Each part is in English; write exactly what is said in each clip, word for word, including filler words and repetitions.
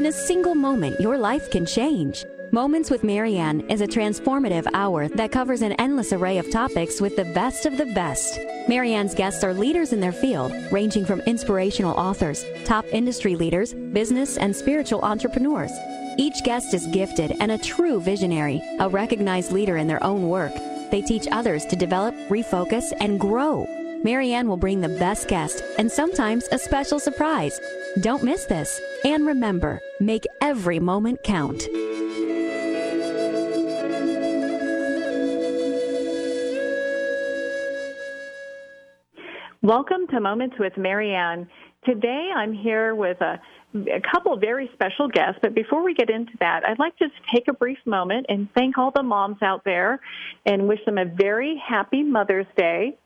In a single moment, your life can change. Moments with Marianne is a transformative hour that covers an endless array of topics with the best of the best. Marianne's guests are leaders in their field, ranging from inspirational authors, top industry leaders, business and spiritual entrepreneurs. Each guest is gifted and a true visionary, a recognized leader in their own work. They teach others to develop, refocus, and grow. Marianne will bring the best guest and sometimes a special surprise. Don't miss this. And remember, make every moment count. Welcome to Moments with Marianne. Today I'm here with a, a couple of very special guests, but before we get into that, I'd like to just take a brief moment and thank all the moms out there and wish them a very happy Mother's Day,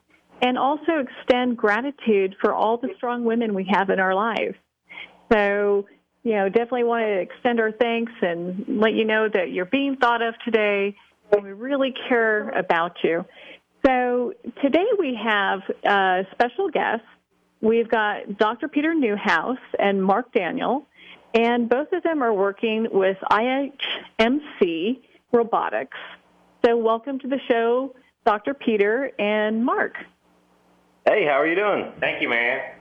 and also extend gratitude for all the strong women we have in our lives. So, you know, definitely want to extend our thanks and let you know that you're being thought of today, and we really care about you. So today we have uh, special guests. We've got Doctor Peter Neuhaus and Mark Daniel, and both of them are working with I H M C Robotics. So welcome to the show, Doctor Peter and Mark. Hey, how are you doing? Thank you, Marianne.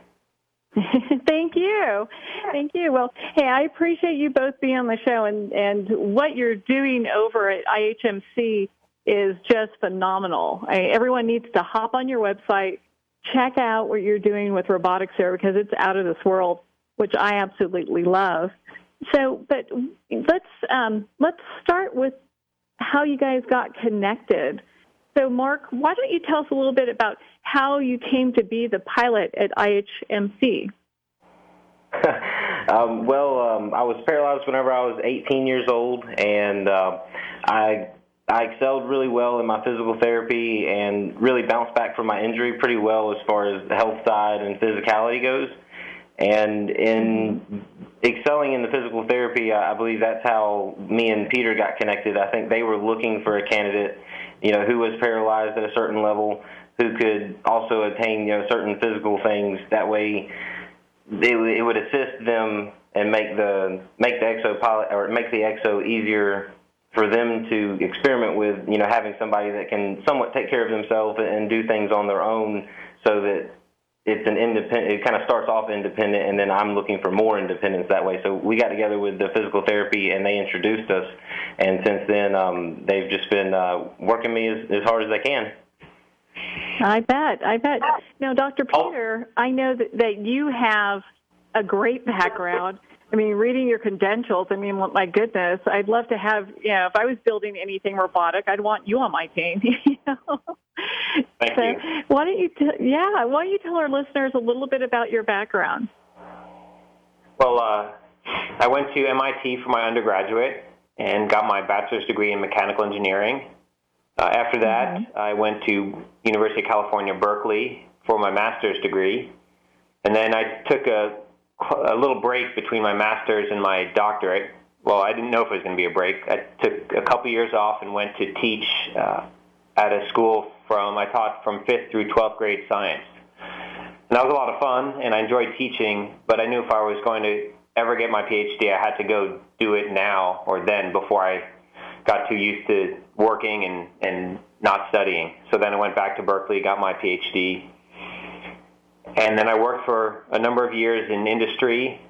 Thank you. Thank you. Well, hey, I appreciate you both being on the show, and, and what you're doing over at I H M C is just phenomenal. I, everyone needs to hop on your website, check out what you're doing with robotics there, because it's out of this world, which I absolutely love. So, but let's um, let's start with how you guys got connected. So, Mark, why don't you tell us a little bit about how you came to be the pilot at I H M C? um, well, um, I was paralyzed whenever I was eighteen years old, and uh, I. I excelled really well in my physical therapy and really bounced back from my injury pretty well as far as the health side and physicality goes. And in excelling in the physical therapy, I believe that's how me and Peter got connected. I think they were looking for a candidate, you know, who was paralyzed at a certain level, who could also attain, you know, certain physical things. That way it, it would assist them and make the make the exo pilot, or make the exo easier for them to experiment with, you know, having somebody that can somewhat take care of themselves and do things on their own, so that it's an independent, it kind of starts off independent, and then I'm looking for more independence that way. So we got together with the physical therapy, and they introduced us. And since then, um, they've just been uh, working me as, as hard as they can. I bet, I bet. Now, Doctor Peter, oh. I know that, that you have a great background. I mean, reading your credentials, I mean, my goodness, I'd love to have, you know, if I was building anything robotic, I'd want you on my team. You know? Thank so you. Why don't you, t- yeah, why don't you tell our listeners a little bit about your background? Well, uh, I went to M I T for my undergraduate and got my bachelor's degree in mechanical engineering. Uh, after that, mm-hmm. I went to University of California, Berkeley for my master's degree, and then I took a a little break between my master's and my doctorate. Well, I didn't know if it was going to be a break. I took a couple years off and went to teach uh, at a school from, I taught from fifth through twelfth grade science. And that was a lot of fun, and I enjoyed teaching, but I knew if I was going to ever get my P H D, I had to go do it now or then, before I got too used to working and, and not studying. So then I went back to Berkeley, got my P H D, and then I worked for a number of years in industry,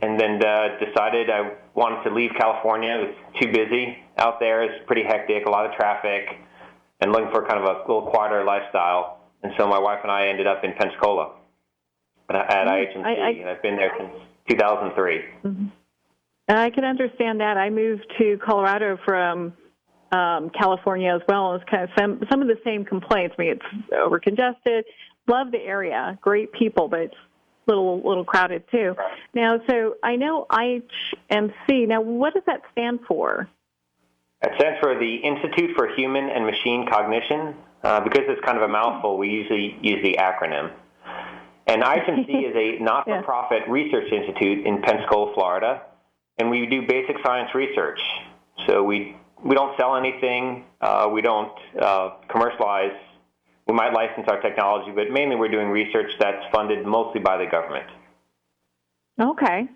and then uh, decided I wanted to leave California. It was too busy out there. It's pretty hectic, a lot of traffic, and looking for kind of a little quieter lifestyle. And so my wife and I ended up in Pensacola at I H M C, I, I, and I've been there since two thousand three. Mm-hmm. I can understand that. I moved to Colorado from um, California as well, and it's kind of some, some of the same complaints. I mean, it's over-congested. Love the area, great people, but it's a little, little crowded too. Right. Now, so I know I H M C. Now, what does that stand for? It stands for the Institute for Human and Machine Cognition. Uh, because it's kind of a mouthful, we usually use the acronym. And I H M C is a not-for-profit yeah. research institute in Pensacola, Florida, and we do basic science research. So we we don't sell anything. Uh, we don't uh, commercialize. We might license our technology, but mainly we're doing research that's funded mostly by the government. Okay.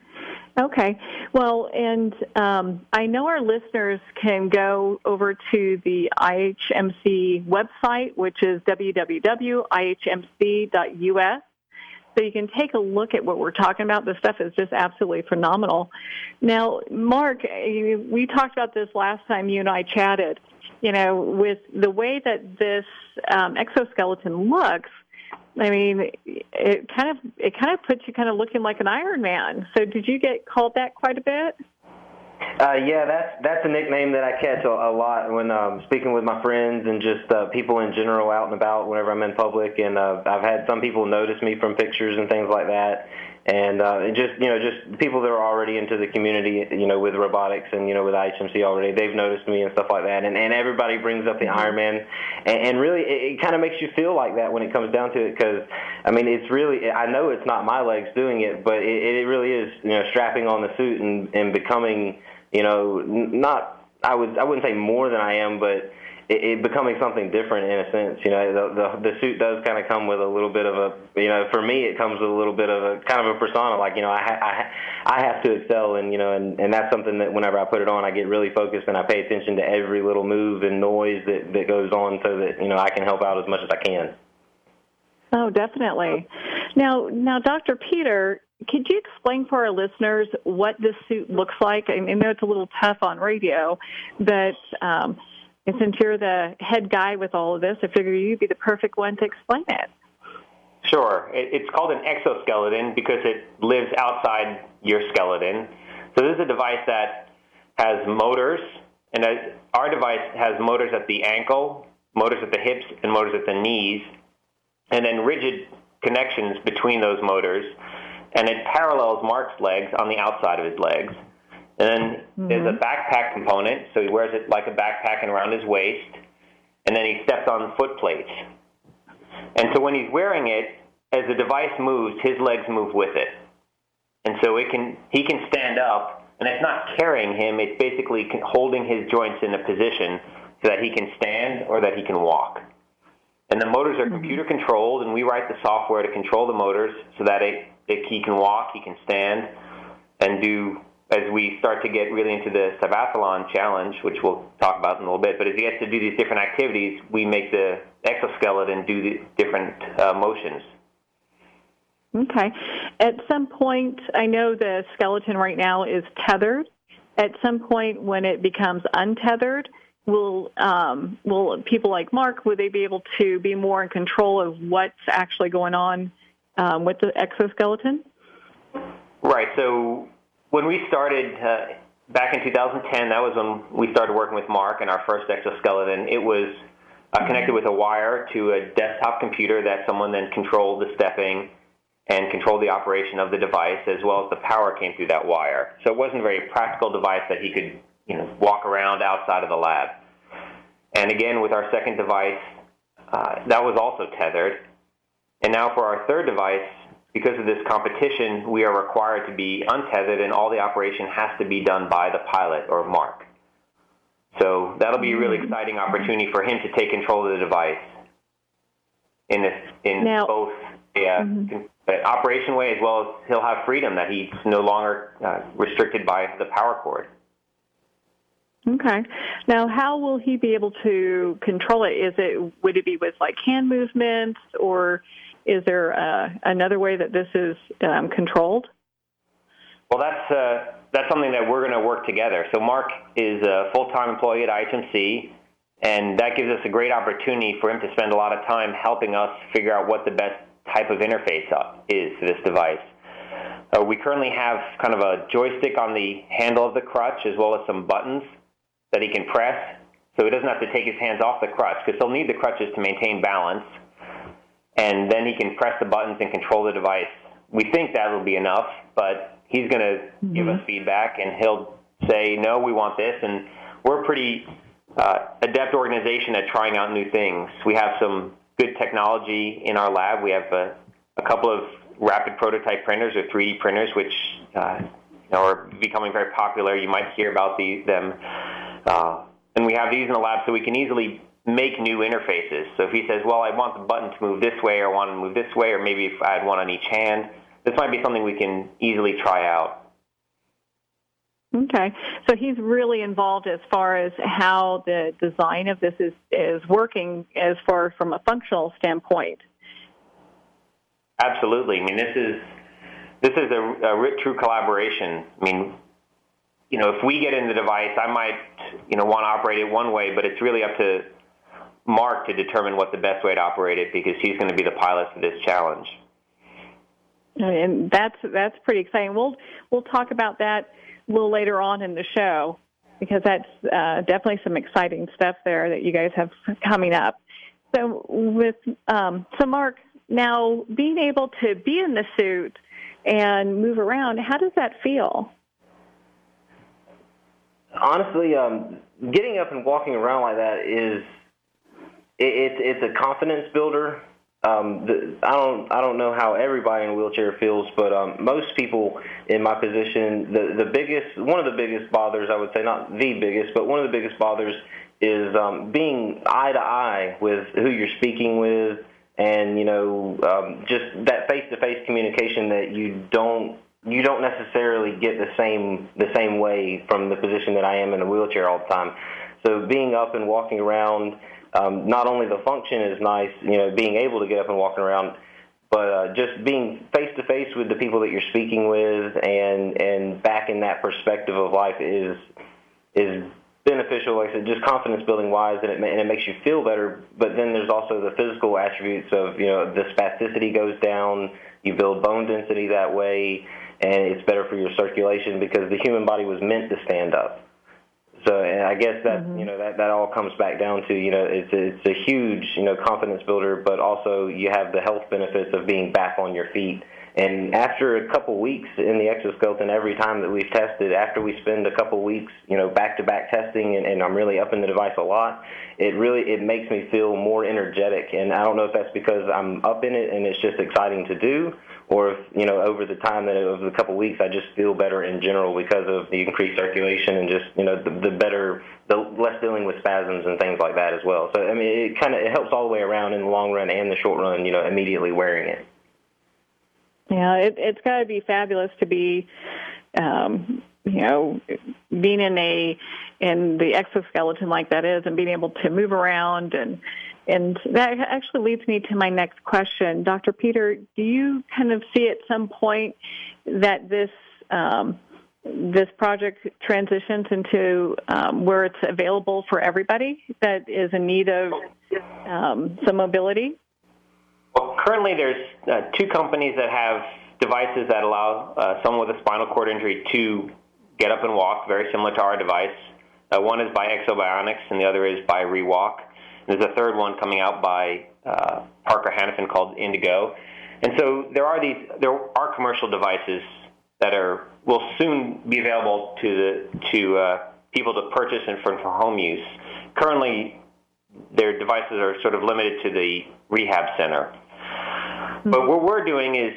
Okay. Well, and um, I know our listeners can go over to the I H M C website, which is w w w dot i h m c dot u s. So you can take a look at what we're talking about. This stuff is just absolutely phenomenal. Now, Mark, we talked about this last time you and I chatted. You know, with the way that this um, exoskeleton looks, I mean, it kind of it kind of puts you kind of looking like an Iron Man. So did you get called that quite a bit? Uh, yeah, that's that's a nickname that I catch a, a lot when um, speaking with my friends and just uh, people in general out and about whenever I'm in public. And uh, I've had some people notice me from pictures and things like that. And uh, it just, you know, just people that are already into the community, you know, with robotics and, you know, with I H M C already, they've noticed me and stuff like that. And, and everybody brings up the Iron Man. And, and really, it, it kind of makes you feel like that when it comes down to it because, I mean, it's really, I know it's not my legs doing it, but it, it really is, you know, strapping on the suit and, and becoming, you know, not, I, would, I wouldn't say more than I am, but it, it becoming something different in a sense. You know, the, the the suit does kind of come with a little bit of a, you know, for me it comes with a little bit of a kind of a persona. Like, you know, I I, I have to excel, and you know, and, and that's something that whenever I put it on, I get really focused and I pay attention to every little move and noise that, that goes on, so that you know I can help out as much as I can. Oh, definitely. Now, now, Doctor Peter, could you explain for our listeners what this suit looks like? I know it's a little tough on radio, but um, and since you're the head guy with all of this, I figure you'd be the perfect one to explain it. Sure. It's called an exoskeleton because it lives outside your skeleton. So this is a device that has motors, and our device has motors at the ankle, motors at the hips, and motors at the knees, and then rigid connections between those motors, and it parallels Mark's legs on the outside of his legs. And then there's a backpack component, so he wears it like a backpack and around his waist, and then he steps on foot plates. And so when he's wearing it, as the device moves, his legs move with it. And so it can he can stand up, and it's not carrying him, it's basically holding his joints in a position so that he can stand or that he can walk. And the motors are computer controlled, and we write the software to control the motors so that it, it he can walk, he can stand, and do... As we start to get really into the Cybathlon challenge, which we'll talk about in a little bit, but as he gets to do these different activities, we make the exoskeleton do the different uh, motions. Okay. At some point, I know the skeleton right now is tethered. At some point, when it becomes untethered, will um, will people like Mark, will they be able to be more in control of what's actually going on um, with the exoskeleton? Right. So when we started uh, back in two thousand ten, that was when we started working with Mark and our first exoskeleton. It was uh, connected with a wire to a desktop computer that someone then controlled the stepping and controlled the operation of the device, as well as the power came through that wire. So it wasn't a very practical device that he could, you know, walk around outside of the lab. And again, with our second device, uh, that was also tethered. And now for our third device, because of this competition, we are required to be untethered, and all the operation has to be done by the pilot or Mark. So that'll be a really exciting opportunity for him to take control of the device in this, in now, both the uh, mm-hmm. operation way, as well as he'll have freedom that he's no longer uh, restricted by the power cord. Okay. Now, how will he be able to control it? Is it would it be with like hand movements, or is there uh, another way that this is um, controlled? Well, that's uh, that's something that we're going to work together. So Mark is a full-time employee at I H M C, and that gives us a great opportunity for him to spend a lot of time helping us figure out what the best type of interface is to this device. Uh, we currently have kind of a joystick on the handle of the crutch, as well as some buttons that he can press, so he doesn't have to take his hands off the crutch, because he'll need the crutches to maintain balance. And then he can press the buttons and control the device. We think that will be enough, but he's going to mm-hmm. give us feedback, and he'll say, no, we want this. And we're a pretty uh, adept organization at trying out new things. We have some good technology in our lab. We have a, a couple of rapid prototype printers or three D printers, which uh, are becoming very popular. You might hear about these, them. Uh, and we have these in the lab, so we can easily make new interfaces. So if he says, well, I want the button to move this way, or I want to move this way, or maybe if I had one on each hand, this might be something we can easily try out. Okay. So he's really involved as far as how the design of this is, is working as far from a functional standpoint. Absolutely. I mean, this is this is a, a true collaboration. I mean, you know, if we get in the device, I might, you know, want to operate it one way, but it's really up to Mark to determine what the best way to operate it, because he's going to be the pilot for this challenge. And that's that's pretty exciting. We'll we'll talk about that a little later on in the show, because that's uh, definitely some exciting stuff there that you guys have coming up. So with um, so Mark, now being able to be in the suit and move around, how does that feel? Honestly, um, getting up and walking around like that is it, it's it's a confidence builder. Um, the, I don't I don't know how everybody in a wheelchair feels, but um, most people in my position, the, the biggest, one of the biggest bothers, I would say, not the biggest, but one of the biggest bothers is um, being eye to eye with who you're speaking with, and, you know, um, just that face-to-face communication that you don't you don't necessarily get the same the same way from the position that I am in a wheelchair all the time. So being up and walking around, Um, not only the function is nice, you know, being able to get up and walk around, but uh, just being face-to-face with the people that you're speaking with, and and back in that perspective of life is is beneficial, like I said, just confidence-building wise, and it, and it makes you feel better. But then there's also the physical attributes of, you know, the spasticity goes down, you build bone density that way, and it's better for your circulation, because the human body was meant to stand up. So, and I guess that, mm-hmm. you know, that, that all comes back down to, you know, it's it's a huge, you know, confidence builder, but also you have the health benefits of being back on your feet. And after a couple weeks in the exoskeleton, every time that we've tested, after we spend a couple weeks, you know, back-to-back testing, and, and I'm really up in the device a lot, it really, it makes me feel more energetic. And I don't know if that's because I'm up in it and it's just exciting to do, or if, you know, over the time that over the couple weeks, I just feel better in general because of the increased circulation, and just, you know, the, the better, the less dealing with spasms and things like that as well. So, I mean, it kind of, it helps all the way around in the long run and the short run, you know, immediately wearing it. Yeah, it, it's got to be fabulous to be, um, you know, being in a in the exoskeleton like that is, and being able to move around, and and that actually leads me to my next question, Doctor Peter. Do you kind of see at some point that this um, this project transitions into um, where it's available for everybody that is in need of um, some mobility? Well, currently there's uh, two companies that have devices that allow uh, someone with a spinal cord injury to get up and walk, very similar to our device. Uh, one is by Exobionics, and the other is by Rewalk. There's a third one coming out by uh, Parker Hannifin called Indigo. And so there are these, there are commercial devices that are will soon be available to the to uh, people to purchase and for, for home use. Currently, their devices are sort of limited to the rehab center. But what we're doing is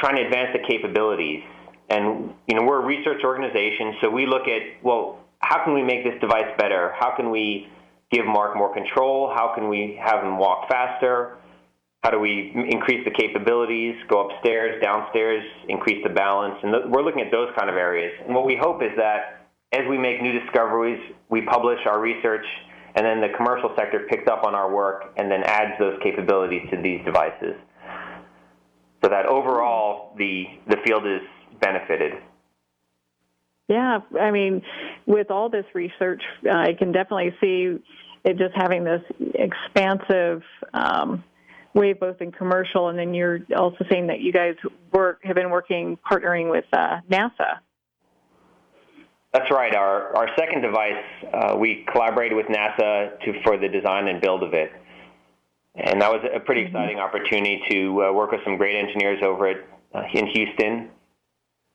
trying to advance the capabilities. And, you know, we're a research organization, so we look at, well, how can we make this device better? How can we give Mark more control? How can we have him walk faster? How do we increase the capabilities, go upstairs, downstairs, increase the balance? And th- we're looking at those kind of areas. And what we hope is that as we make new discoveries, we publish our research, and then the commercial sector picks up on our work and then adds those capabilities to these devices, so that overall the the field is benefited. Yeah, I mean, with all this research, uh, I can definitely see it just having this expansive um, wave, both in commercial, and then you're also saying that you guys work have been working, partnering with uh, NASA. That's right. Our our second device, uh, we collaborated with NASA to, for the design and build of it. And that was a pretty mm-hmm. exciting opportunity to uh, work with some great engineers over at, uh, in Houston.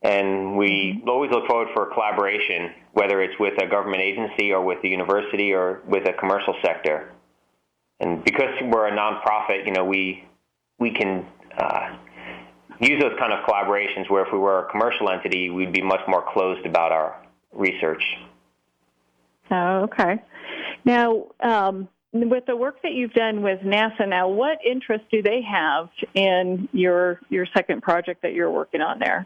And we mm-hmm. always look forward for collaboration, whether it's with a government agency or with the university or with a commercial sector. And because we're a nonprofit, you know, we we can uh, use those kind of collaborations, where if we were a commercial entity, we'd be much more closed about our research. Oh, okay. Now, um, with the work that you've done with NASA now, what interest do they have in your your second project that you're working on there?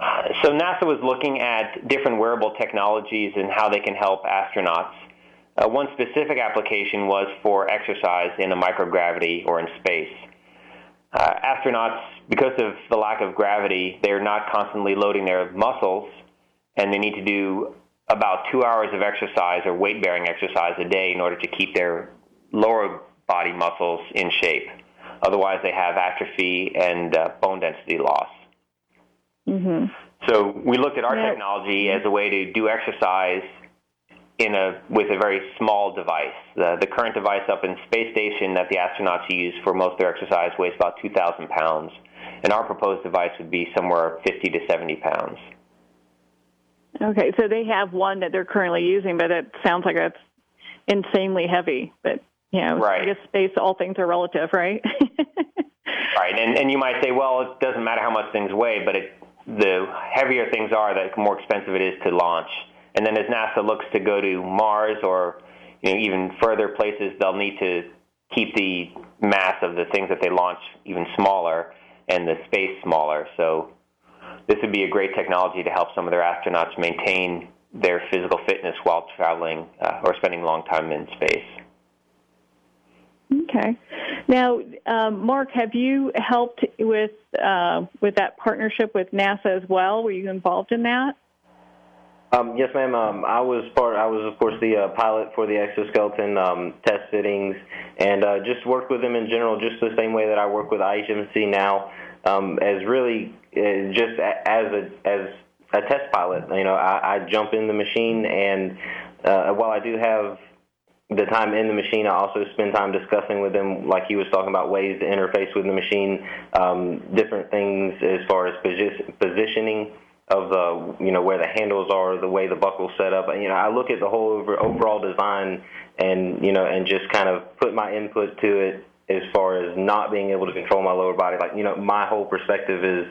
Uh, so NASA was looking at different wearable technologies and how they can help astronauts. Uh, one specific application was for exercise in the microgravity or in space. Uh, astronauts, because of the lack of gravity, they're not constantly loading their muscles, and they need to do about two hours of exercise or weight-bearing exercise a day in order to keep their lower body muscles in shape. Otherwise, they have atrophy and uh, bone density loss. Mm-hmm. So we looked at our yeah. technology as a way to do exercise in a with a very small device. The, the current device up in space station that the astronauts use for most of their exercise weighs about two thousand pounds, and our proposed device would be somewhere fifty to seventy pounds. Okay, so they have one that they're currently using, but it sounds like that's insanely heavy. But, you know, right. I guess space, all things are relative, right? Right, and, and you might say, well, it doesn't matter how much things weigh, but it, the heavier things are, the more expensive it is to launch. And then as NASA looks to go to Mars or, you know, even further places, they'll need to keep the mass of the things that they launch even smaller and the space smaller. So this would be a great technology to help some of their astronauts maintain their physical fitness while traveling uh, or spending a long time in space. Okay. Now, um, Mark, have you helped with uh, with that partnership with NASA as well? Were you involved in that? Um, yes, ma'am. Um, I was part. I was, of course, the uh, pilot for the exoskeleton um, test fittings, and uh, just worked with them in general, just the same way that I work with I H M C now, um, as really uh, just a, as a as a test pilot. You know, I, I jump in the machine, and uh, while I do have the time in the machine, I also spend time discussing with them, like he was talking about, ways to interface with the machine, um, different things as far as posi- positioning. Of the, you know, where the handles are, the way the buckle's set up. You know, I look at the whole over, overall design, and you know, and just kind of put my input to it as far as not being able to control my lower body. Like, you know, my whole perspective is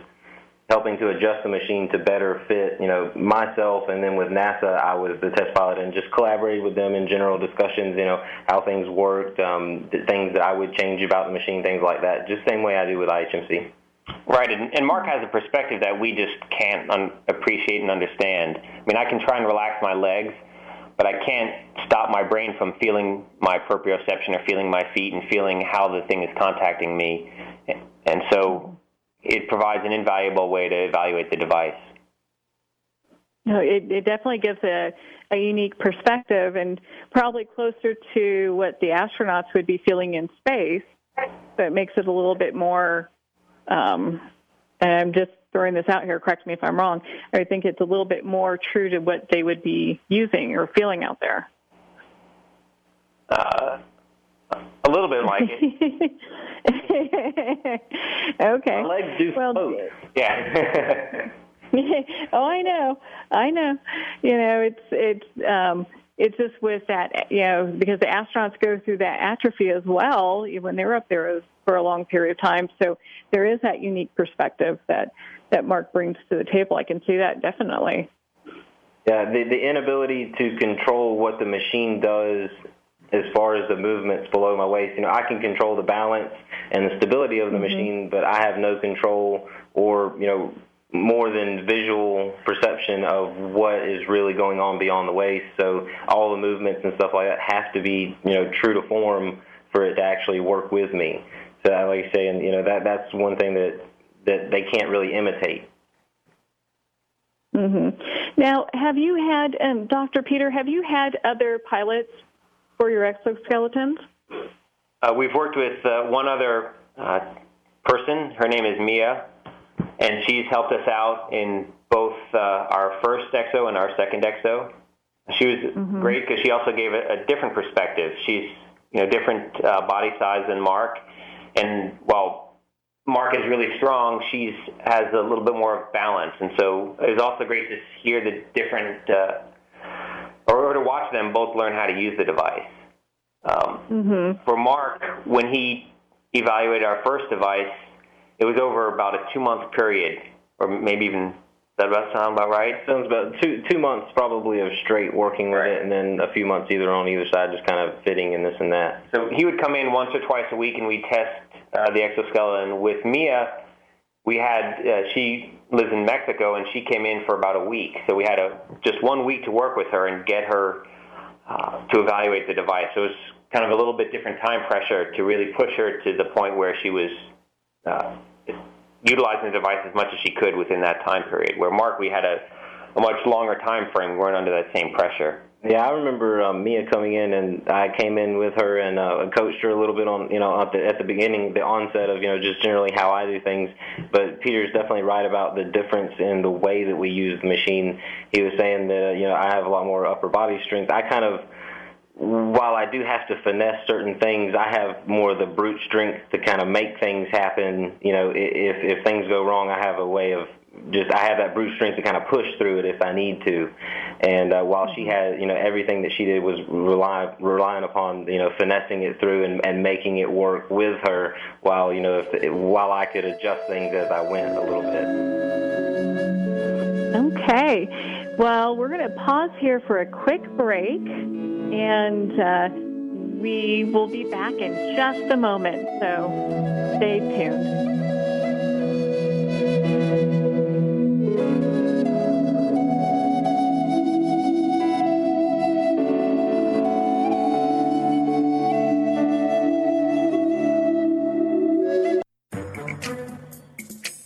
helping to adjust the machine to better fit, you know, myself. And then with NASA, I was the test pilot and just collaborated with them in general discussions. You know, how things worked, um, things that I would change about the machine, things like that. Just same way I do with I H M C. Right, and, and Mark has a perspective that we just can't un- appreciate and understand. I mean, I can try and relax my legs, but I can't stop my brain from feeling my proprioception or feeling my feet and feeling how the thing is contacting me. And, and so it provides an invaluable way to evaluate the device. No, it, it definitely gives a, a unique perspective, and probably closer to what the astronauts would be feeling in space, but it makes it a little bit more... Um, and I'm just throwing this out here, correct me if I'm wrong, I think it's a little bit more true to what they would be using or feeling out there. Uh, a little bit like it. Okay. My legs do well, float. Yeah. Oh, I know. I know. You know, it's, it's, um, it's just with that, you know, because the astronauts go through that atrophy as well when they're up there for a long period of time. So there is that unique perspective that, that Mark brings to the table. I can see that definitely. Yeah, the, the inability to control what the machine does as far as the movements below my waist. You know, I can control the balance and the stability of the mm-hmm. machine, but I have no control or, you know, more than visual perception of what is really going on beyond the waist. So all the movements and stuff like that have to be, you know, true to form for it to actually work with me. So like I say, and you know, that that's one thing that, that they can't really imitate. Mm-hmm. Now, have you had, um, Doctor Peter, have you had other pilots for your exoskeletons? Uh, we've worked with uh, one other uh, person. Her name is Mia. And she's helped us out in both uh, our first exo and our second exo. She was mm-hmm. great because she also gave a, a different perspective. She's, you know, different uh, body size than Mark. And while Mark is really strong, she's has a little bit more of balance. And so it was also great to hear the different, uh, or, or to watch them both learn how to use the device. Um, mm-hmm. For Mark, when he evaluated our first device, it was over about a two-month period, or maybe even, does that sound about right? Sounds about two two months probably of straight working with right. it, and then a few months either on either side, just kind of fitting and this and that. So he would come in once or twice a week, and we'd test uh, the exoskeleton. With Mia, we had, uh, she lives in Mexico, and she came in for about a week. So we had a, just one week to work with her and get her uh, to evaluate the device. So it was kind of a little bit different time pressure to really push her to the point where she was uh, utilizing the device as much as she could within that time period. Where Mark, we had a, a much longer time frame. We weren't under that same pressure. Yeah, I remember um, Mia coming in, and I came in with her and uh, coached her a little bit on, you know, at the, at the beginning, the onset of, you know, just generally how I do things. But Peter's definitely right about the difference in the way that we use the machine. He was saying that, uh, you know, I have a lot more upper body strength. I kind of, while I do have to finesse certain things, I have more of the brute strength to kind of make things happen. You know, if if things go wrong, I have a way of, just I have that brute strength to kind of push through it if I need to. And uh, while she had, you know, everything that she did was rely, relying upon, you know, finessing it through and, and making it work with her while, you know, if, while I could adjust things as I went a little bit. Okay. Well, we're going to pause here for a quick break, and uh, we will be back in just a moment. So stay tuned.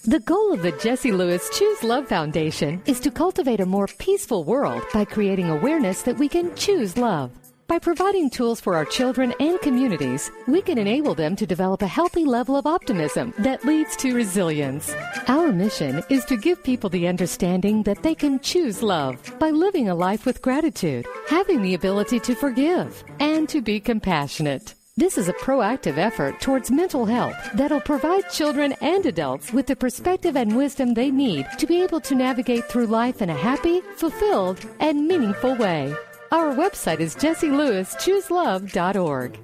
The goal of the Jesse Lewis Choose Love Foundation is to cultivate a more peaceful world by creating awareness that we can choose love. By providing tools for our children and communities, we can enable them to develop a healthy level of optimism that leads to resilience. Our mission is to give people the understanding that they can choose love by living a life with gratitude, having the ability to forgive, and to be compassionate. This is a proactive effort towards mental health that'll provide children and adults with the perspective and wisdom they need to be able to navigate through life in a happy, fulfilled, and meaningful way. Our website is jesse lewis choose love dot org.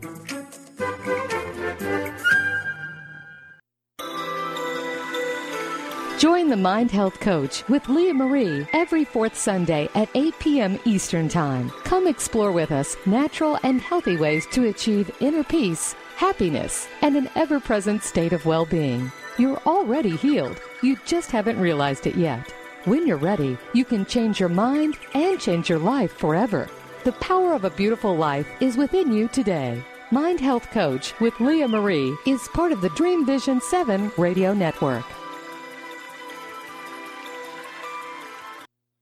Join the Mind Health Coach with Leah Marie every fourth Sunday at eight p.m. Eastern Time. Come explore with us natural and healthy ways to achieve inner peace, happiness, and an ever-present state of well-being. You're already healed. You just haven't realized it yet. When you're ready, you can change your mind and change your life forever. The power of a beautiful life is within you today. Mind Health Coach with Leah Marie is part of the Dream Vision seven radio network.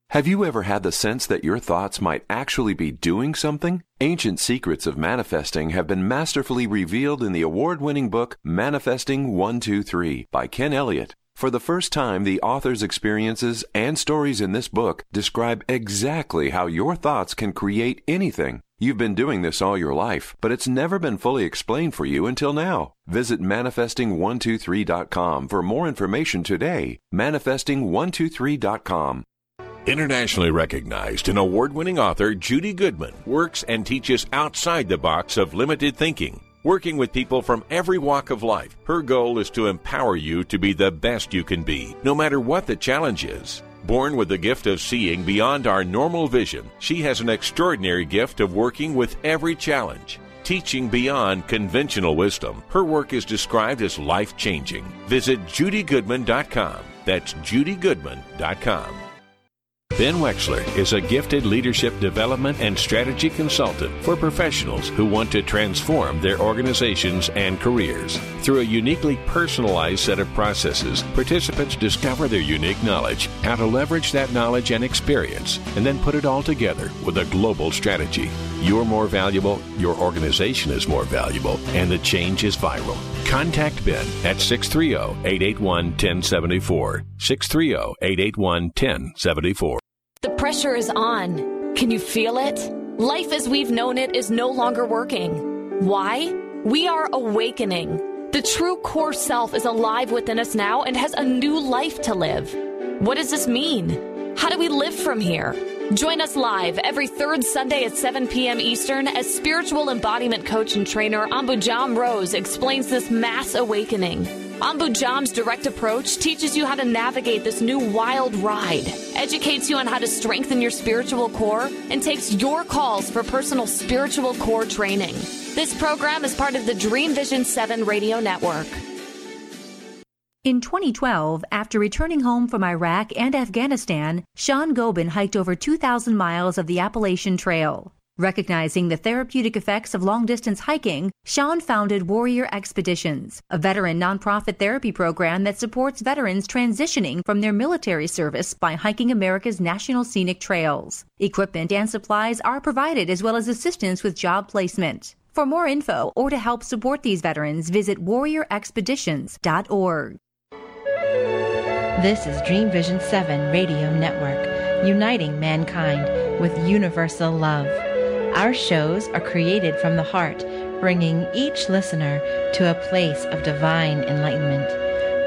Have you ever had the sense that your thoughts might actually be doing something? Ancient secrets of manifesting have been masterfully revealed in the award-winning book Manifesting one two three by Ken Elliott. For the first time, the author's experiences and stories in this book describe exactly how your thoughts can create anything. You've been doing this all your life, but it's never been fully explained for you until now. Visit manifesting one two three dot com for more information today. manifesting one two three dot com. Internationally recognized and award-winning author Judy Goodman works and teaches outside the box of limited thinking. Working with people from every walk of life, her goal is to empower you to be the best you can be, no matter what the challenge is. Born with the gift of seeing beyond our normal vision, she has an extraordinary gift of working with every challenge. Teaching beyond conventional wisdom, her work is described as life-changing. Visit judy goodman dot com. That's judy goodman dot com. Ben Wexler is a gifted leadership development and strategy consultant for professionals who want to transform their organizations and careers. Through a uniquely personalized set of processes, participants discover their unique knowledge, how to leverage that knowledge and experience, and then put it all together with a global strategy. You're more valuable, your organization is more valuable, and the change is viral. Contact Ben at six three zero, eight eight one, one zero seven four, six three zero, eight eight one, one zero seven four. The pressure is on. Can you feel it? Life as we've known it is no longer working. Why? We are awakening. The true core self is alive within us now and has a new life to live. What does this mean? How do we live from here? Join us live every third Sunday at seven p.m. Eastern as spiritual embodiment coach and trainer Ambujam Rose explains this mass awakening. Ambujam's direct approach teaches you how to navigate this new wild ride, educates you on how to strengthen your spiritual core, and takes your calls for personal spiritual core training. This program is part of the Dream Vision seven radio network. In twenty twelve, after returning home from Iraq and Afghanistan, Sean Gobin hiked over two thousand miles of the Appalachian Trail. Recognizing the therapeutic effects of long-distance hiking, Sean founded Warrior Expeditions, a veteran nonprofit therapy program that supports veterans transitioning from their military service by hiking America's national scenic trails. Equipment and supplies are provided, as well as assistance with job placement. For more info or to help support these veterans, visit warrior expeditions dot org. This is Dream Vision seven Radio Network, uniting mankind with universal love. Our shows are created from the heart, bringing each listener to a place of divine enlightenment.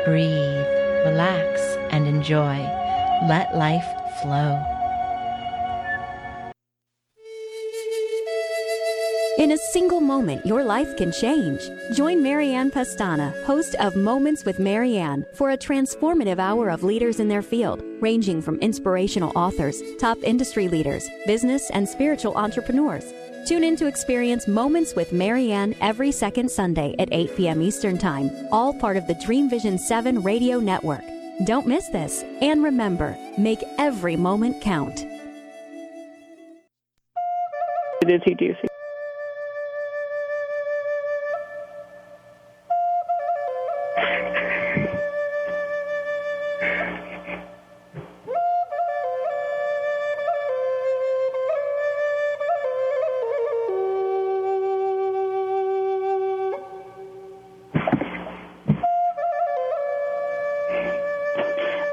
Breathe, relax, and enjoy. Let life flow. In a single moment, your life can change. Join Marianne Pastana, host of Moments with Marianne, for a transformative hour of leaders in their field, ranging from inspirational authors, top industry leaders, business and spiritual entrepreneurs. Tune in to experience Moments with Marianne every second Sunday at eight p.m. Eastern Time, all part of the Dream Vision seven Radio Network. Don't miss this. And remember, make every moment count. It is E D C.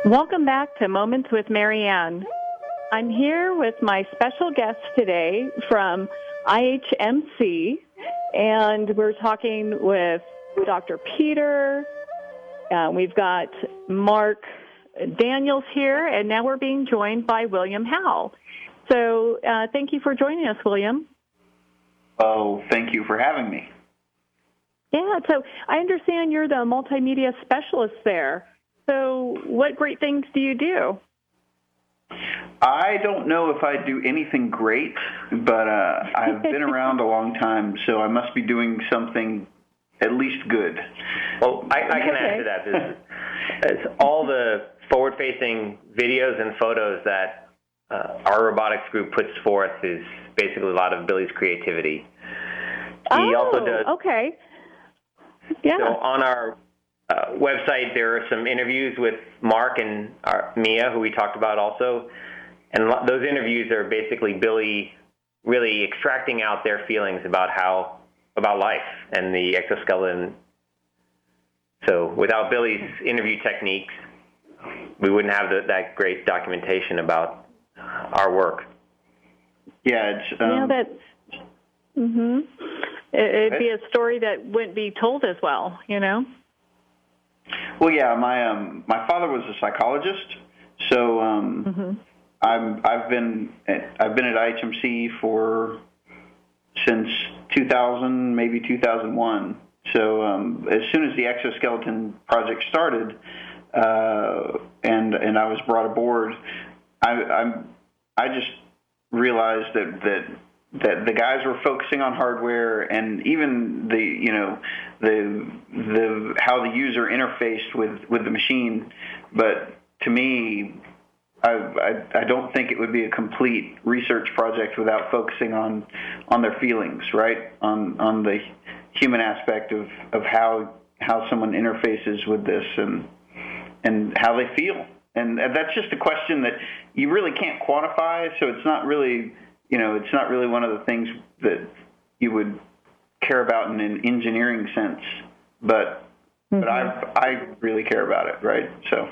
Welcome back to Moments with Marianne. I'm here with my special guest today from I H M C, and we're talking with Doctor Peter. Uh, we've got Mark Daniels here, and now we're being joined by William Howell. So uh, thank you for joining us, William. Oh, thank you for having me. Yeah, so I understand you're the multimedia specialist there. So what great things do you do? I don't know if I do anything great, but uh, I've been around a long time, so I must be doing something at least good. Well, I, I can okay. answer that. It's, it's all the forward-facing videos and photos that uh, our robotics group puts forth is basically a lot of Billy's creativity. He oh, also does, okay. Yeah. So on our Uh, website, there are some interviews with Mark and our, Mia, who we talked about also, and lo- those interviews are basically Billy really extracting out their feelings about how about life and the exoskeleton. So without Billy's interview techniques, we wouldn't have the, that great documentation about our work. Yeah, it's, um, yeah, that's. Mm-hmm. It, it'd be a story that wouldn't be told as well, you know. Well, yeah, my um, my father was a psychologist, so um, mm-hmm. I'm, I've been at, I've been at I H M C for since two thousand, maybe two thousand one. So um, as soon as the exoskeleton project started, uh, and and I was brought aboard, I I'm, I just realized that that. that the guys were focusing on hardware, and even the you know the the how the user interfaced with, with the machine. But to me, I, I I don't think it would be a complete research project without focusing on on their feelings, right? On on the human aspect of, of how how someone interfaces with this and and how they feel. And that's just a question that you really can't quantify, so it's not really. You know, it's not really one of the things that you would care about in an engineering sense, but mm-hmm. but I I really care about it, right? So,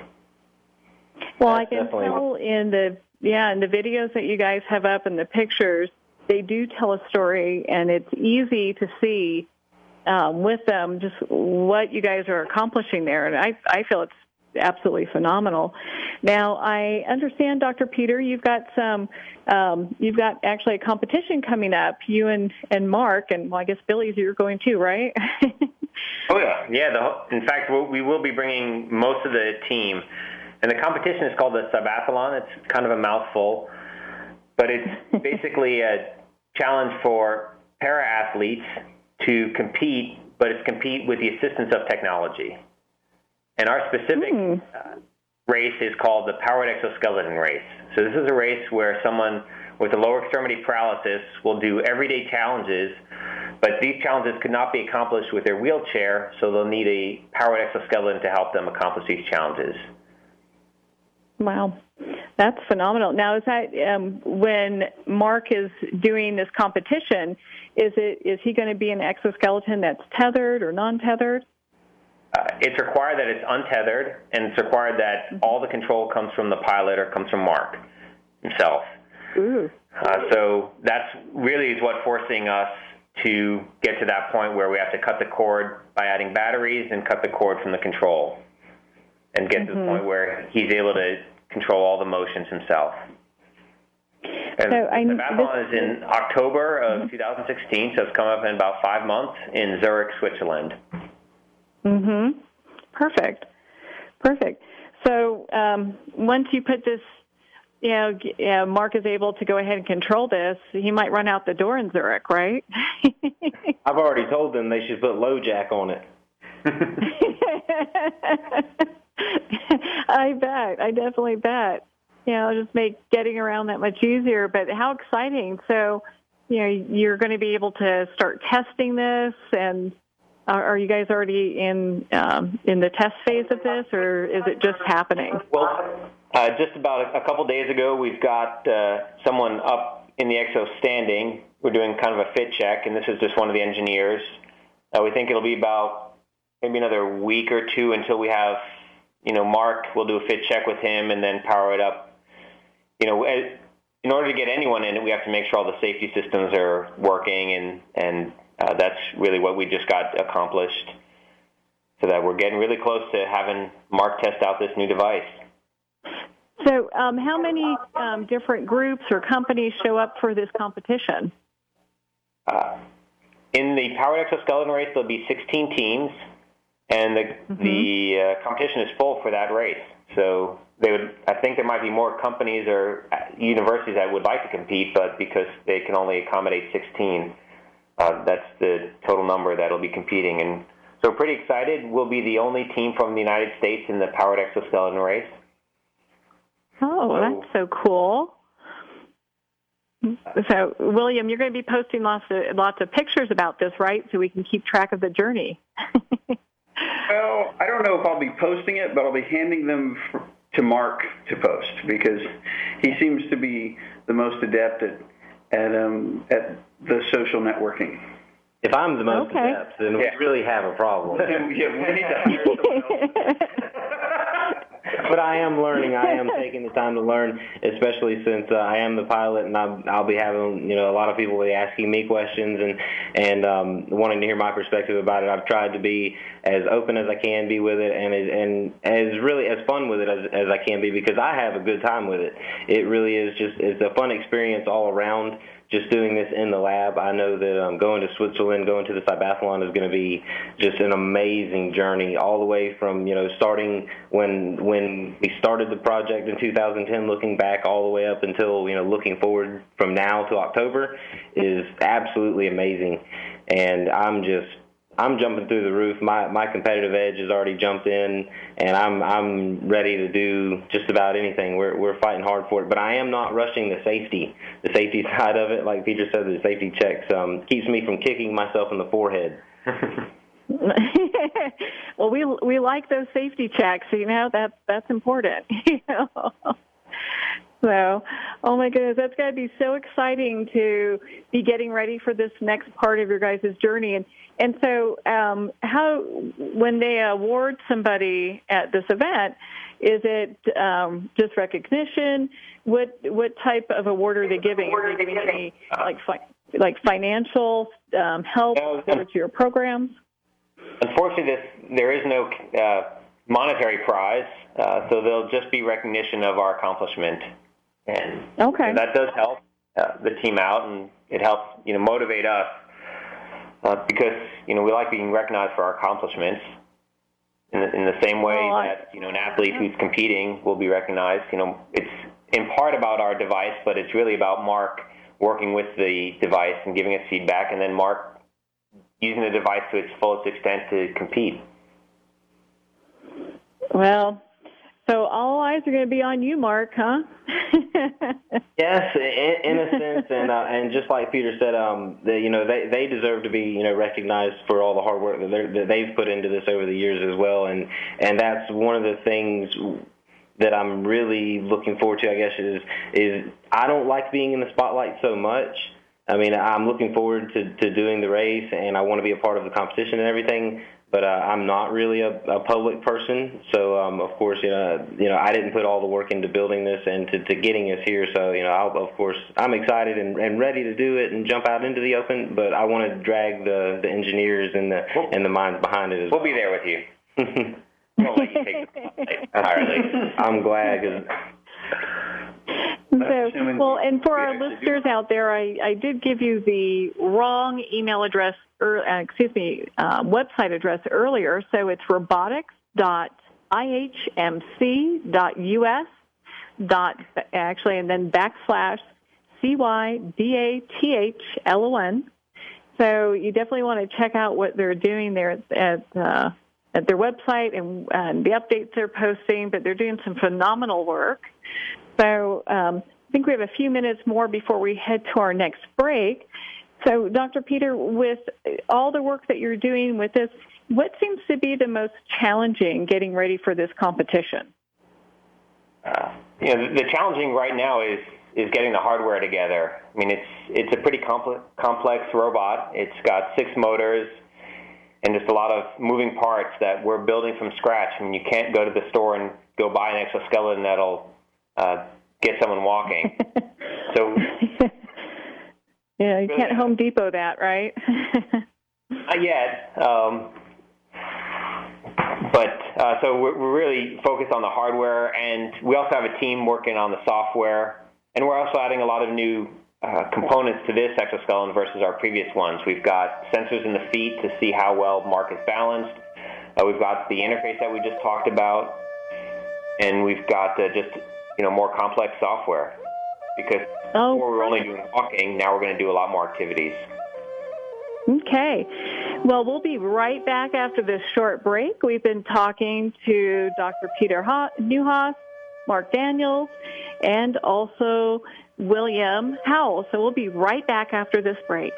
well, I can tell in the yeah in the videos that you guys have up and the pictures, they do tell a story, and it's easy to see um, with them just what you guys are accomplishing there, and I I feel it's absolutely phenomenal. Now, I understand, Doctor Peter, you've got some, um, you've got actually a competition coming up. You and, and Mark, and well, I guess Billy's, you're going too, right? Oh, yeah. Yeah. The, in fact, we'll, we will be bringing most of the team. And the competition is called the Cybathlon. It's kind of a mouthful, but it's basically a challenge for para-athletes to compete, but it's compete with the assistance of technology. And our specific mm. uh, race is called the powered exoskeleton race. So this is a race where someone with a lower extremity paralysis will do everyday challenges, but these challenges could not be accomplished with their wheelchair, so they'll need a powered exoskeleton to help them accomplish these challenges. Wow. That's phenomenal. Now, is that um, when Mark is doing this competition, is it is he going to be an exoskeleton that's tethered or non-tethered? Uh, it's required that it's untethered, and it's required that all the control comes from the pilot or comes from Mark himself. Ooh. Uh, so that's really is what forcing us to get to that point where we have to cut the cord by adding batteries and cut the cord from the control and get mm-hmm. to the point where he's able to control all the motions himself. And so I, the Cybathlon is in October of mm-hmm. two thousand sixteen, so it's coming up in about five months in Zurich, Switzerland. Mm-hmm. Perfect. Perfect. So um, once you put this, you know, yeah, Mark is able to go ahead and control this, he might run out the door in Zurich, right? I've already told them they should put LoJack on it. I bet. I definitely bet. You know, it'll just make getting around that much easier. But how exciting. So, you know, you're going to be able to start testing this, and are you guys already in um, in the test phase of this, or is it just happening? Well, uh, just about a, a couple days ago, we've got uh, someone up in the exo standing. We're doing kind of a fit check, and this is just one of the engineers. Uh, we think it'll be about maybe another week or two until we have, you know, Mark. We'll do a fit check with him and then power it up. You know, in order to get anyone in it, we have to make sure all the safety systems are working, and and. Uh, that's really what we just got accomplished, so that we're getting really close to having Mark test out this new device. So um, how many um, different groups or companies show up for this competition? Uh, in the powered exoskeleton race, there'll be sixteen teams, and the, mm-hmm. the uh, competition is full for that race. So they would, I think there might be more companies or universities that would like to compete, but because they can only accommodate sixteen, Uh, that's the total number that will be competing. And so pretty excited. We'll be the only team from the United States in the powered exoskeleton race. Oh, so, that's so cool. So, William, you're going to be posting lots of, lots of pictures about this, right, so we can keep track of the journey. Well, I don't know if I'll be posting it, but I'll be handing them to Mark to post, because he seems to be the most adept at At, um, at the social networking. If I'm the most okay. adept, then yeah. we really have a problem. Yeah, we need to But I am learning. I am taking the time to learn, especially since uh, I am the pilot, and I'll, I'll be having, you know, a lot of people will be asking me questions and and um, wanting to hear my perspective about it. I've tried to be as open as I can be with it, and and as really as fun with it as, as I can be, because I have a good time with it. It really is just it's a fun experience all around. Just doing this in the lab, I know that um, going to Switzerland, going to the Cybathlon is going to be just an amazing journey, all the way from, you know, starting when when we started the project in two thousand ten, looking back all the way up until, you know, looking forward from now to October is absolutely amazing. And I'm just, I'm jumping through the roof. My my competitive edge has already jumped in, and I'm I'm ready to do just about anything. We're we're fighting hard for it, but I am not rushing the safety, the safety side of it. Like Peter said, the safety checks um, keeps me from kicking myself in the forehead. Well, we we like those safety checks. You know, that that's important. You know? So, oh my goodness, that's got to be so exciting to be getting ready for this next part of your guys' journey. And and so, um, how when they award somebody at this event, is it um, just recognition? What what type of award are they giving? Are they giving any like fi- like financial um, help to your programs? Unfortunately, this, there is no uh, monetary prize, uh, so they'll just be recognition of our accomplishment. And okay. that does help uh, the team out, and it helps, you know, motivate us uh, because, you know, we like being recognized for our accomplishments in the, in the same way well, that, you know, an athlete who's competing will be recognized. You know, it's in part about our device, but it's really about Mark working with the device and giving us feedback, and then Mark using the device to its fullest extent to compete. Well, so all eyes are going to be on you, Mark, huh? Yes, in, in a sense, and uh, and just like Peter said, um, the, you know, they they deserve to be, you know, recognized for all the hard work that, that they've put into this over the years as well, and and that's one of the things that I'm really looking forward to, I guess, is is I don't like being in the spotlight so much. I mean, I'm looking forward to, to doing the race, and I want to be a part of the competition and everything. But uh, I'm not really a, a public person, so um, of course, you know, you know, I didn't put all the work into building this and to, to getting us here. So, you know, I'll, of course, I'm excited and, and ready to do it and jump out into the open. But I want to drag the, the engineers and the we'll, and the minds behind it. As we'll well. be there with you. We'll let you take the entirely. I'm glad. Cause So, well, and for our listeners out there, I, I did give you the wrong email address, or uh, excuse me, uh, website address earlier. So it's robotics dot I H M C dot U S actually, and then backslash C Y B A T H L O N. So you definitely want to check out what they're doing there at, at, uh, at their website and, and the updates they're posting, but they're doing some phenomenal work. So um, I think we have a few minutes more before we head to our next break. So, Doctor Peter, with all the work that you're doing with this, what seems to be the most challenging getting ready for this competition? Uh, you know, the challenging right now is is getting the hardware together. I mean, it's it's a pretty compl- complex robot. It's got six motors and just a lot of moving parts that we're building from scratch. I mean, you can't go to the store and go buy an exoskeleton that'll Uh, get someone walking. So yeah, you really, can't Home Depot that, right? Not yet. Um, but uh, so we're, we're really focused on the hardware, and we also have a team working on the software, and we're also adding a lot of new uh, components to this exoskeleton versus our previous ones. We've got sensors in the feet to see how well Mark is balanced. Uh, we've got the interface that we just talked about, and we've got uh, just you know, more complex software, because oh, before we were only doing walking, now we're going to do a lot more activities. Okay. Well, we'll be right back after this short break. We've been talking to Doctor Peter Neuhaus, Mark Daniel, and also William Howell. So we'll be right back after this break.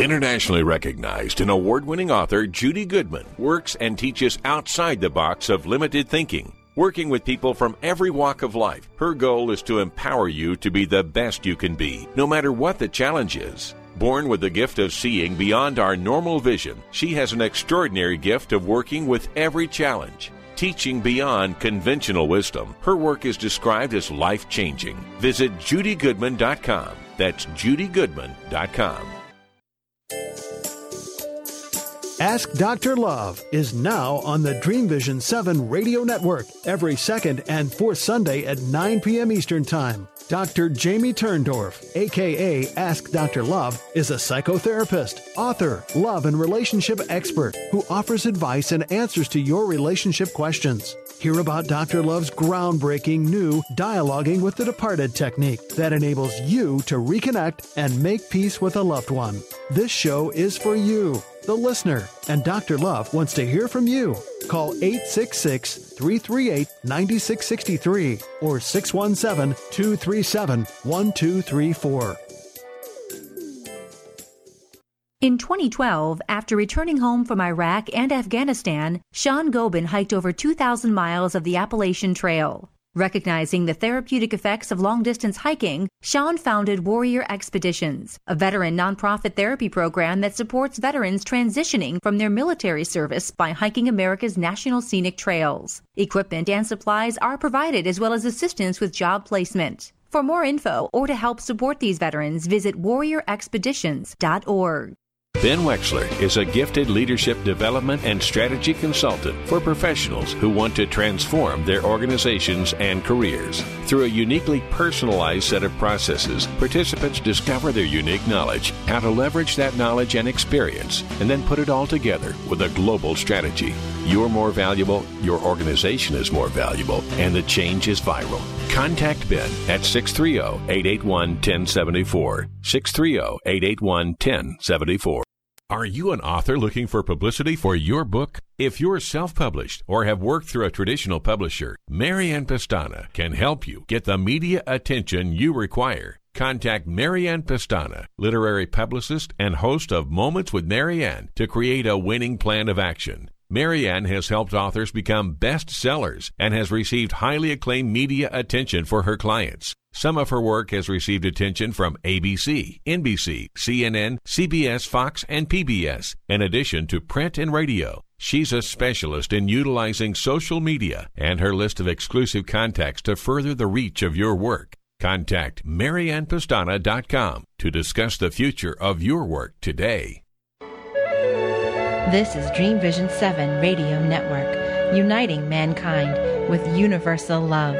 Internationally recognized and award-winning author Judy Goodman works and teaches outside the box of limited thinking, working with people from every walk of life. Her goal is to empower you to be the best you can be, no matter what the challenge is. Born with the gift of seeing beyond our normal vision, she has an extraordinary gift of working with every challenge, teaching beyond conventional wisdom. Her work is described as life-changing. Visit Judy Goodman dot com. That's Judy Goodman dot com. Ask Doctor Love is now on the Dream Vision seven radio network every second and fourth Sunday at nine p.m. Eastern Time. Doctor Jamie Turndorf, a k a. Ask Doctor Love, is a psychotherapist, author, love and relationship expert who offers advice and answers to your relationship questions. Hear about Doctor Love's groundbreaking new Dialoguing with the Departed technique that enables you to reconnect and make peace with a loved one. This show is for you, the listener, and Doctor Love wants to hear from you. Call eight six six, three three eight, nine six six three or six one seven, two three seven, one two three four. In twenty twelve, after returning home from Iraq and Afghanistan, Sean Gobin hiked over two thousand miles of the Appalachian Trail. Recognizing the therapeutic effects of long-distance hiking, Sean founded Warrior Expeditions, a veteran nonprofit therapy program that supports veterans transitioning from their military service by hiking America's national scenic trails. Equipment and supplies are provided, as well as assistance with job placement. For more info or to help support these veterans, visit warrior expeditions dot org. Ben Wexler is a gifted leadership development and strategy consultant for professionals who want to transform their organizations and careers. Through a uniquely personalized set of processes, participants discover their unique knowledge, how to leverage that knowledge and experience, and then put it all together with a global strategy. You're more valuable, your organization is more valuable, and the change is viral. Contact Ben at six three zero, eight eight one, one zero seven four, six three zero, eight eight one, one zero seven four. Are you an author looking for publicity for your book? If you're self-published or have worked through a traditional publisher, Marianne Pestana can help you get the media attention you require. Contact Marianne Pestana, literary publicist and host of Moments with Marianne, to create a winning plan of action. Marianne has helped authors become bestsellers and has received highly acclaimed media attention for her clients. Some of her work has received attention from A B C, N B C, C N N, C B S, Fox, and P B S, in addition to print and radio. She's a specialist in utilizing social media and her list of exclusive contacts to further the reach of your work. Contact Marianne Pestana dot com to discuss the future of your work today. This is Dream Vision seven Radio Network, uniting mankind with universal love.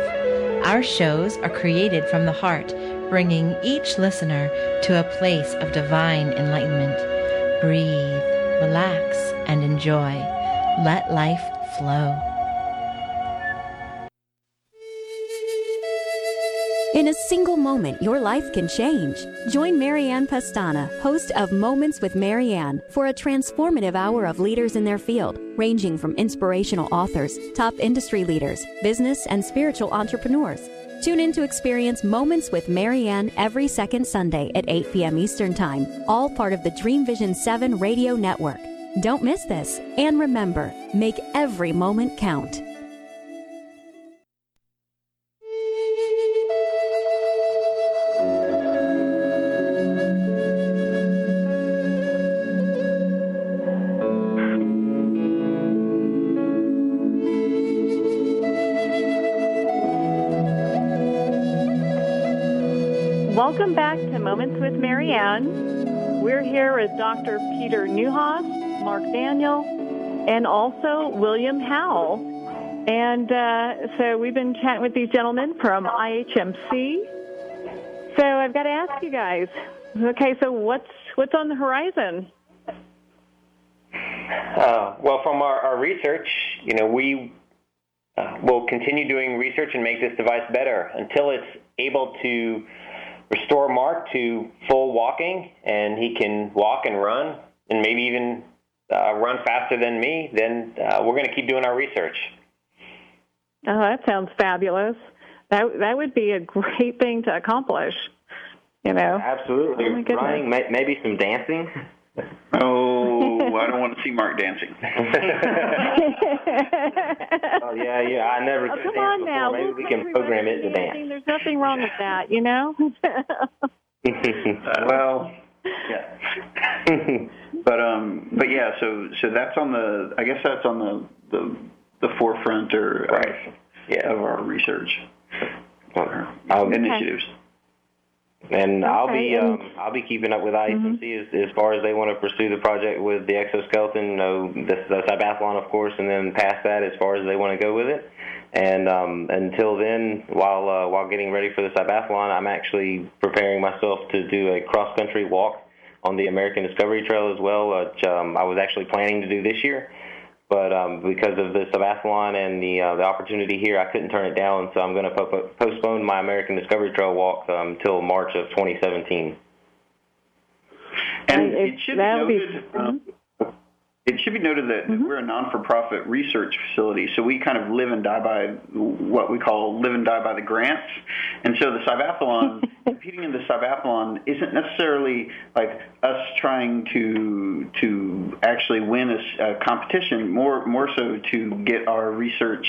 Our shows are created from the heart, bringing each listener to a place of divine enlightenment. Breathe, relax, and enjoy. Let life flow. In a single moment, your life can change. Join Marianne Pestana, host of Moments with Marianne, for a transformative hour of leaders in their field, ranging from inspirational authors, top industry leaders, business and spiritual entrepreneurs. Tune in to experience Moments with Marianne every second Sunday at eight p.m. Eastern Time, all part of the Dream Vision seven Radio Network. Don't miss this. And remember, make every moment count. Welcome back to Moments with Marianne. We're here with Doctor Peter Neuhaus, Mark Daniel, and also William Howell. And uh, so we've been chatting with these gentlemen from I H M C. So I've got to ask you guys, okay, so what's what's on the horizon? Uh, well, from our, our research, you know, we uh, will continue doing research and make this device better until it's able to restore Mark to full walking, and he can walk and run, and maybe even uh, run faster than me, then uh, we're going to keep doing our research. Oh, that sounds fabulous. That that would be a great thing to accomplish, you know. Absolutely. Oh, running, may, maybe some dancing. Oh, I don't want to see Mark dancing. Oh, yeah, yeah, I never oh, did come dance on before. Now. Maybe we'll we can program it to dance. There's nothing wrong with that, you know? Well, yeah. But, um, but yeah, so so that's on the, I guess that's on the, the, the forefront or right. uh, yeah. of our research um, initiatives. Okay. And okay. I'll be um, I'll be keeping up with I H M C mm-hmm. as, as far as they want to pursue the project with the exoskeleton, you know, the, the Cybathlon, of course, and then past that as far as they want to go with it. And um, until then, while uh, while getting ready for the Cybathlon, I'm actually preparing myself to do a cross-country walk on the American Discovery Trail as well, which um, I was actually planning to do this year. But um, because of the Cybathlon and the uh, the opportunity here, I couldn't turn it down, so I'm going to po- postpone my American Discovery Trail walk um, until March of twenty seventeen. And, and it, it should be noted, be, um, mm-hmm. it should be noted that mm-hmm. we're a non-for-profit research facility, so we kind of live and die by what we call live and die by the grants. And so the Cybathlon, competing in the Cybathlon, isn't necessarily like us trying to to actually win a, a competition, more more so to get our research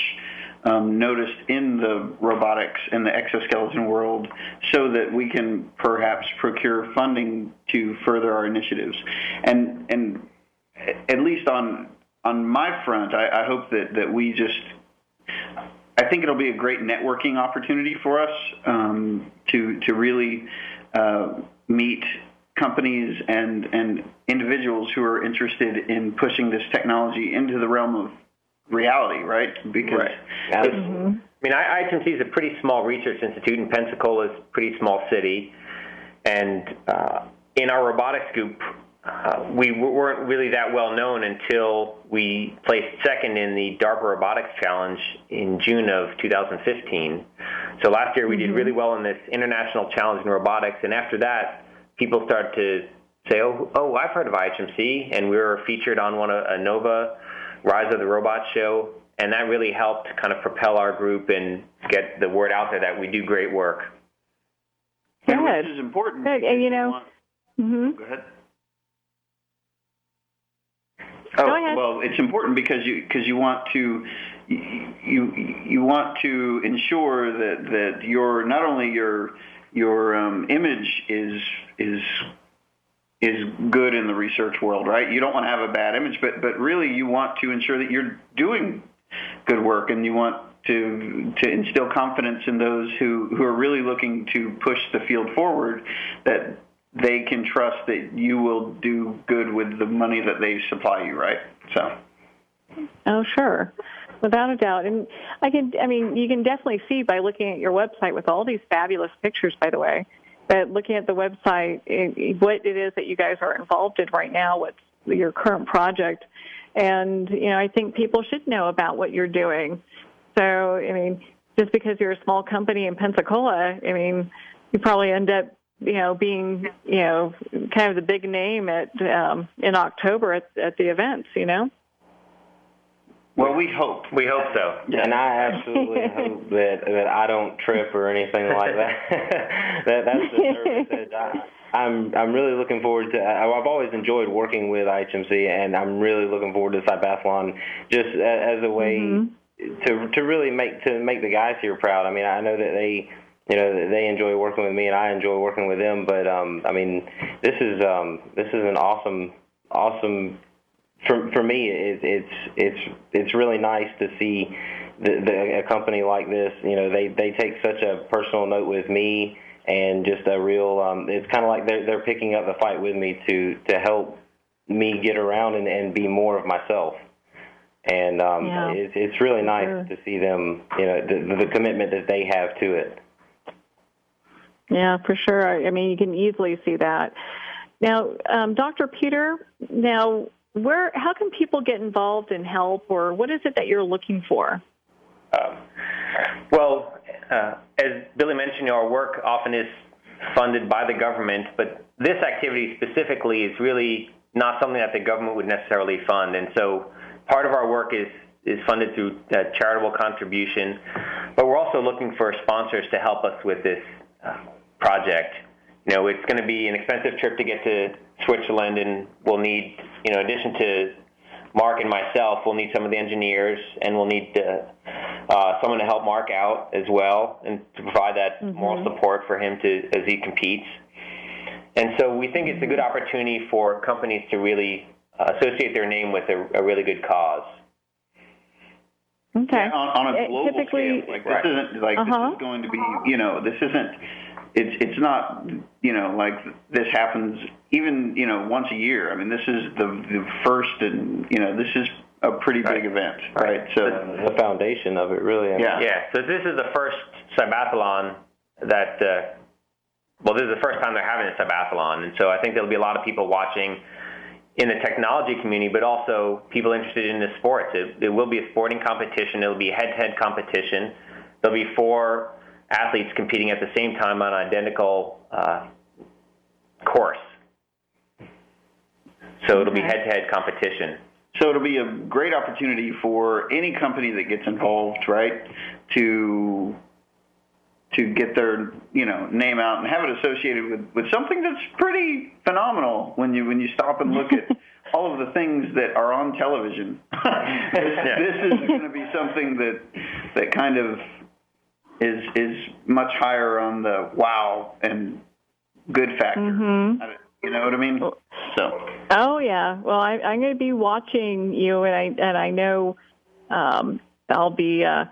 um, noticed in the robotics and the exoskeleton world so that we can perhaps procure funding to further our initiatives. And and at least on on my front, I, I hope that, that we just I think it'll be a great networking opportunity for us um, to to really uh, meet companies and, and individuals who are interested in pushing this technology into the realm of reality, right? Because right. Mm-hmm. I mean, I H M C is a pretty small research institute, and Pensacola is a pretty small city. And uh, in our robotics group, uh, we weren't really that well known until we placed second in the DARPA Robotics Challenge in June of two thousand fifteen. So last year we mm-hmm. did really well in this international challenge in robotics, and after that, people started to say, "Oh, oh, I've heard of I H M C," and we were featured on one of a NOVA Rise of the Robot show, and that really helped kind of propel our group and get the word out there that we do great work. Good. And this is important. Good. And you know, mm-hmm. go ahead. Oh, go ahead. Well, it's important because you because you want to you you want to ensure that that your not only your your um, image is is. is good in the research world, right? You don't want to have a bad image, but but really you want to ensure that you're doing good work, and you want to to instill confidence in those who, who are really looking to push the field forward, that they can trust that you will do good with the money that they supply you, right? So. Oh, sure. Without a doubt. And I can, I mean, you can definitely see by looking at your website with all these fabulous pictures, by the way, but looking at the website, what it is that you guys are involved in right now, what's your current project. And, you know, I think people should know about what you're doing. So, I mean, just because you're a small company in Pensacola, I mean, you probably end up, you know, being, you know, kind of the big name at um, in October at, at the events, you know? Well, we hope. We hope so. Yeah. And I absolutely hope that, that I don't trip or anything like that. that that's the nervous edge. I, I'm, I'm really looking forward to I've always enjoyed working with I H M C, and I'm really looking forward to Cybathlon just as a way mm-hmm. to to really make to make the guys here proud. I mean, I know that they you know they enjoy working with me, and I enjoy working with them. But um, I mean, this is um, this is an awesome awesome. For for me, it, it's it's it's really nice to see the, the, a company like this. You know, they, they take such a personal note with me, and just a real. Um, it's kind of like they're they're picking up the fight with me to, to help me get around and, and be more of myself. And um, yeah. it's it's really nice sure. to see them. You know, the, the commitment that they have to it. Yeah, for sure. I mean, you can easily see that. Now, um, Doctor Peter. Now. Where? How can people get involved and help, or what is it that you're looking for? Uh, well, uh, as Billy mentioned, our work often is funded by the government, but this activity specifically is really not something that the government would necessarily fund. And so part of our work is, is funded through uh, charitable contribution, but we're also looking for sponsors to help us with this uh, project. You know, it's going to be an expensive trip to get to Switzerland, and we'll need, you know, in addition to Mark and myself, we'll need some of the engineers, and we'll need to, uh, someone to help Mark out as well, and to provide that mm-hmm. moral support for him to as he competes. And so we think it's a good opportunity for companies to really uh, associate their name with a, a really good cause. Okay. Yeah, on, on a global Typically, scale, like right. this isn't like uh-huh. this is going to be, you know, this isn't. It's it's not, you know, like this happens even, you know, once a year. I mean, this is the, the first, and, you know, this is a pretty right. big event, right? right. So the, the foundation of it, really. I mean. Yeah. Yeah. So this is the first Cybathlon that, uh, well, this is the first time they're having a Cybathlon. And so I think there'll be a lot of people watching in the technology community, but also people interested in the sports. It, it will be a sporting competition. It'll be a head-to-head competition. There'll be four athletes competing at the same time on an identical uh, course. So it'll be head-to-head competition. So it'll be a great opportunity for any company that gets involved, right, to to get their, you know, name out and have it associated with, with something that's pretty phenomenal when you when you stop and look at all of the things that are on television. this, yeah. this is going to be something that that kind of is is much higher on the wow and good factor. Mm-hmm. You know what I mean? So. Oh, yeah. Well, I, I'm going to be watching you, and I and I know um, I'll be uh,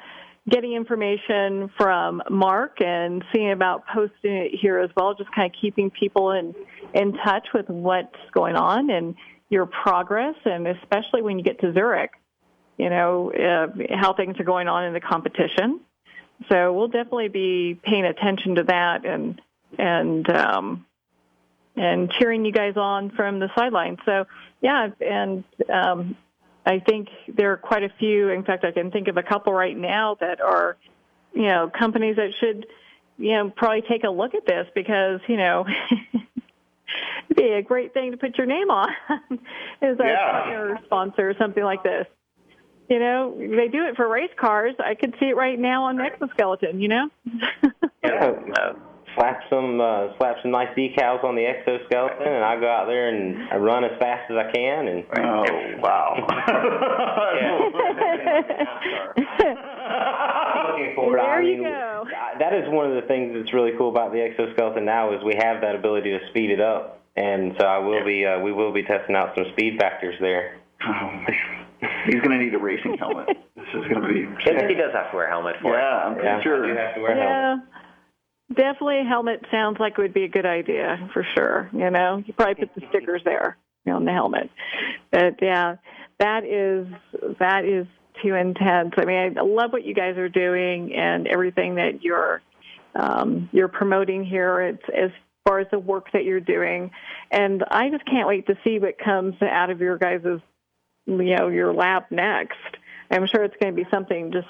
getting information from Mark and seeing about posting it here as well, just kind of keeping people in, in touch with what's going on and your progress, and especially when you get to Zurich, you know, uh, how things are going on in the competition. So we'll definitely be paying attention to that and and um, and cheering you guys on from the sidelines. So, yeah, and um, I think there are quite a few. In fact, I can think of a couple right now that are, you know, companies that should, you know, probably take a look at this because, you know, it'd be a great thing to put your name on as a yeah. partner sponsor or something like this. You know, they do it for race cars. I could see it right now on the exoskeleton, you know? yeah, uh, slap some uh, slap some nice decals on the exoskeleton, and I'll go out there and I run as fast as I can. And oh, wow. Looking forward. There I mean, you go. That is one of the things that's really cool about the exoskeleton now is we have that ability to speed it up. And so I will be, uh, we will be testing out some speed factors there. Oh, man. He's going to need a racing helmet. This is going to be... He does have to wear a helmet for it. Yeah, I'm pretty yeah, sure. He does have to wear a yeah, helmet. Definitely a helmet sounds like it would be a good idea, for sure. You know, you probably put the stickers there on the helmet. But, yeah, that is that is too intense. I mean, I love what you guys are doing and everything that you're um, you're promoting here. It's as far as the work that you're doing. And I just can't wait to see what comes out of your guys' you know, your lab next. I'm sure it's going to be something just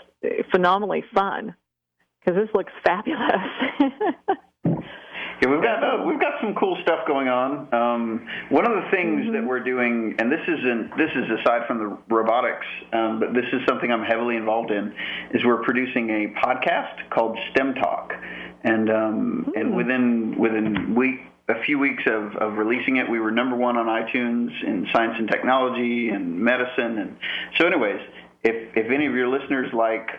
phenomenally fun because this looks fabulous. yeah, we've got uh, we've got some cool stuff going on. Um, one of the things mm-hmm. that we're doing, and this isn't this is aside from the robotics, um, but this is something I'm heavily involved in, is we're producing a podcast called STEM Talk, and um, mm-hmm. and within within week. A few weeks of, of releasing it, we were number one on iTunes in science and technology and medicine. And so anyways, if if any of your listeners like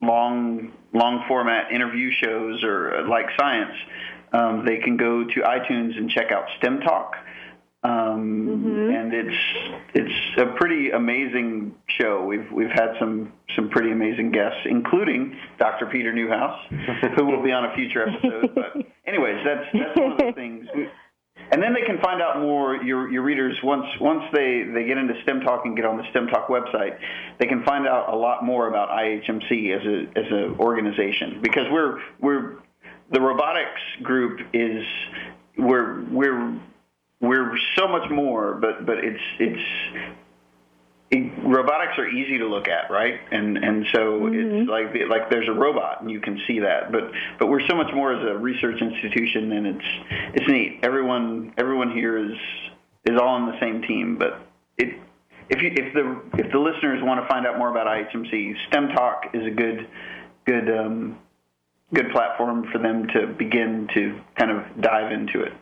long long format interview shows or like science, um, they can go to iTunes and check out STEM Talk. Um, mm-hmm. And it's it's a pretty amazing show. We've we've had some, some pretty amazing guests, including Doctor Peter Neuhaus, who will be on a future episode. But anyways, that's that's one of the things. And then they can find out more. Your your readers once once they, they get into STEM Talk and get on the STEM Talk website, they can find out a lot more about I H M C as a as an organization because we're we're the robotics group is we're we're. We're so much more, but, but it's it's it, robotics are easy to look at, right? And and so mm-hmm. it's like the, like there's a robot and you can see that, but but we're so much more as a research institution, and it's it's neat. Everyone everyone here is is all on the same team. But it if you, if the if the listeners want to find out more about I H M C, STEM Talk is a good good um, good platform for them to begin to kind of dive into it.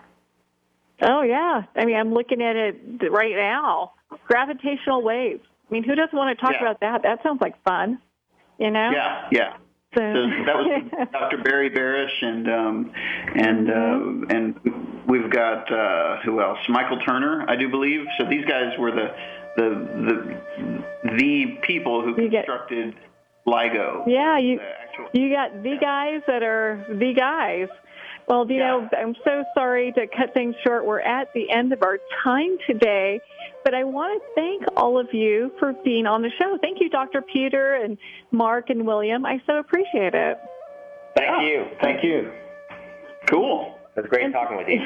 Oh, yeah. I mean, I'm looking at it right now. Gravitational waves. I mean, who doesn't want to talk yeah. about that? That sounds like fun, you know? Yeah, yeah. So, so that was Doctor Barry Barish, and um, and mm-hmm. uh, and we've got, uh, who else? Michael Turner, I do believe. So these guys were the the the, the people who you constructed get, LIGO. Yeah, you, actual, you got the yeah. guys that are the guys. Well, you yeah. know, I'm so sorry to cut things short. We're at the end of our time today, but I want to thank all of you for being on the show. Thank you, Doctor Peter and Mark and William. I so appreciate it. Thank yeah. you. Thank you. Cool. It was great and, talking with you.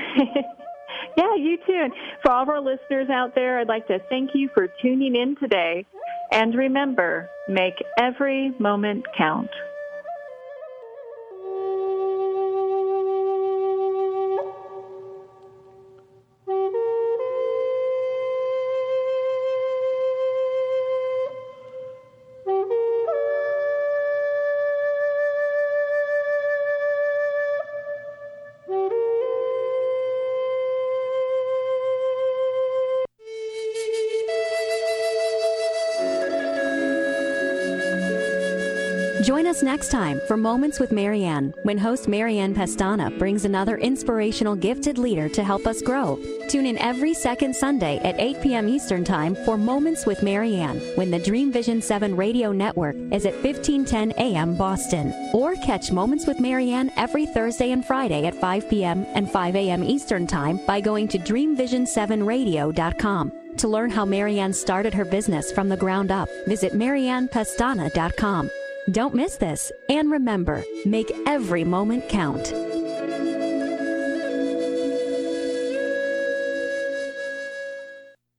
yeah, you too. And for all of our listeners out there, I'd like to thank you for tuning in today. And remember, make every moment count. Join us next time for Moments with Marianne, when host Marianne Pestana brings another inspirational, gifted leader to help us grow. Tune in every second Sunday at eight p.m. Eastern Time for Moments with Marianne, when the Dream Vision seven radio network is at fifteen ten a.m. Boston. Or catch Moments with Marianne every Thursday and Friday at five p.m. and five a.m. Eastern Time by going to dream vision seven radio dot com. To learn how Marianne started her business from the ground up, visit marianne pestana dot com. Don't miss this, and remember, make every moment count.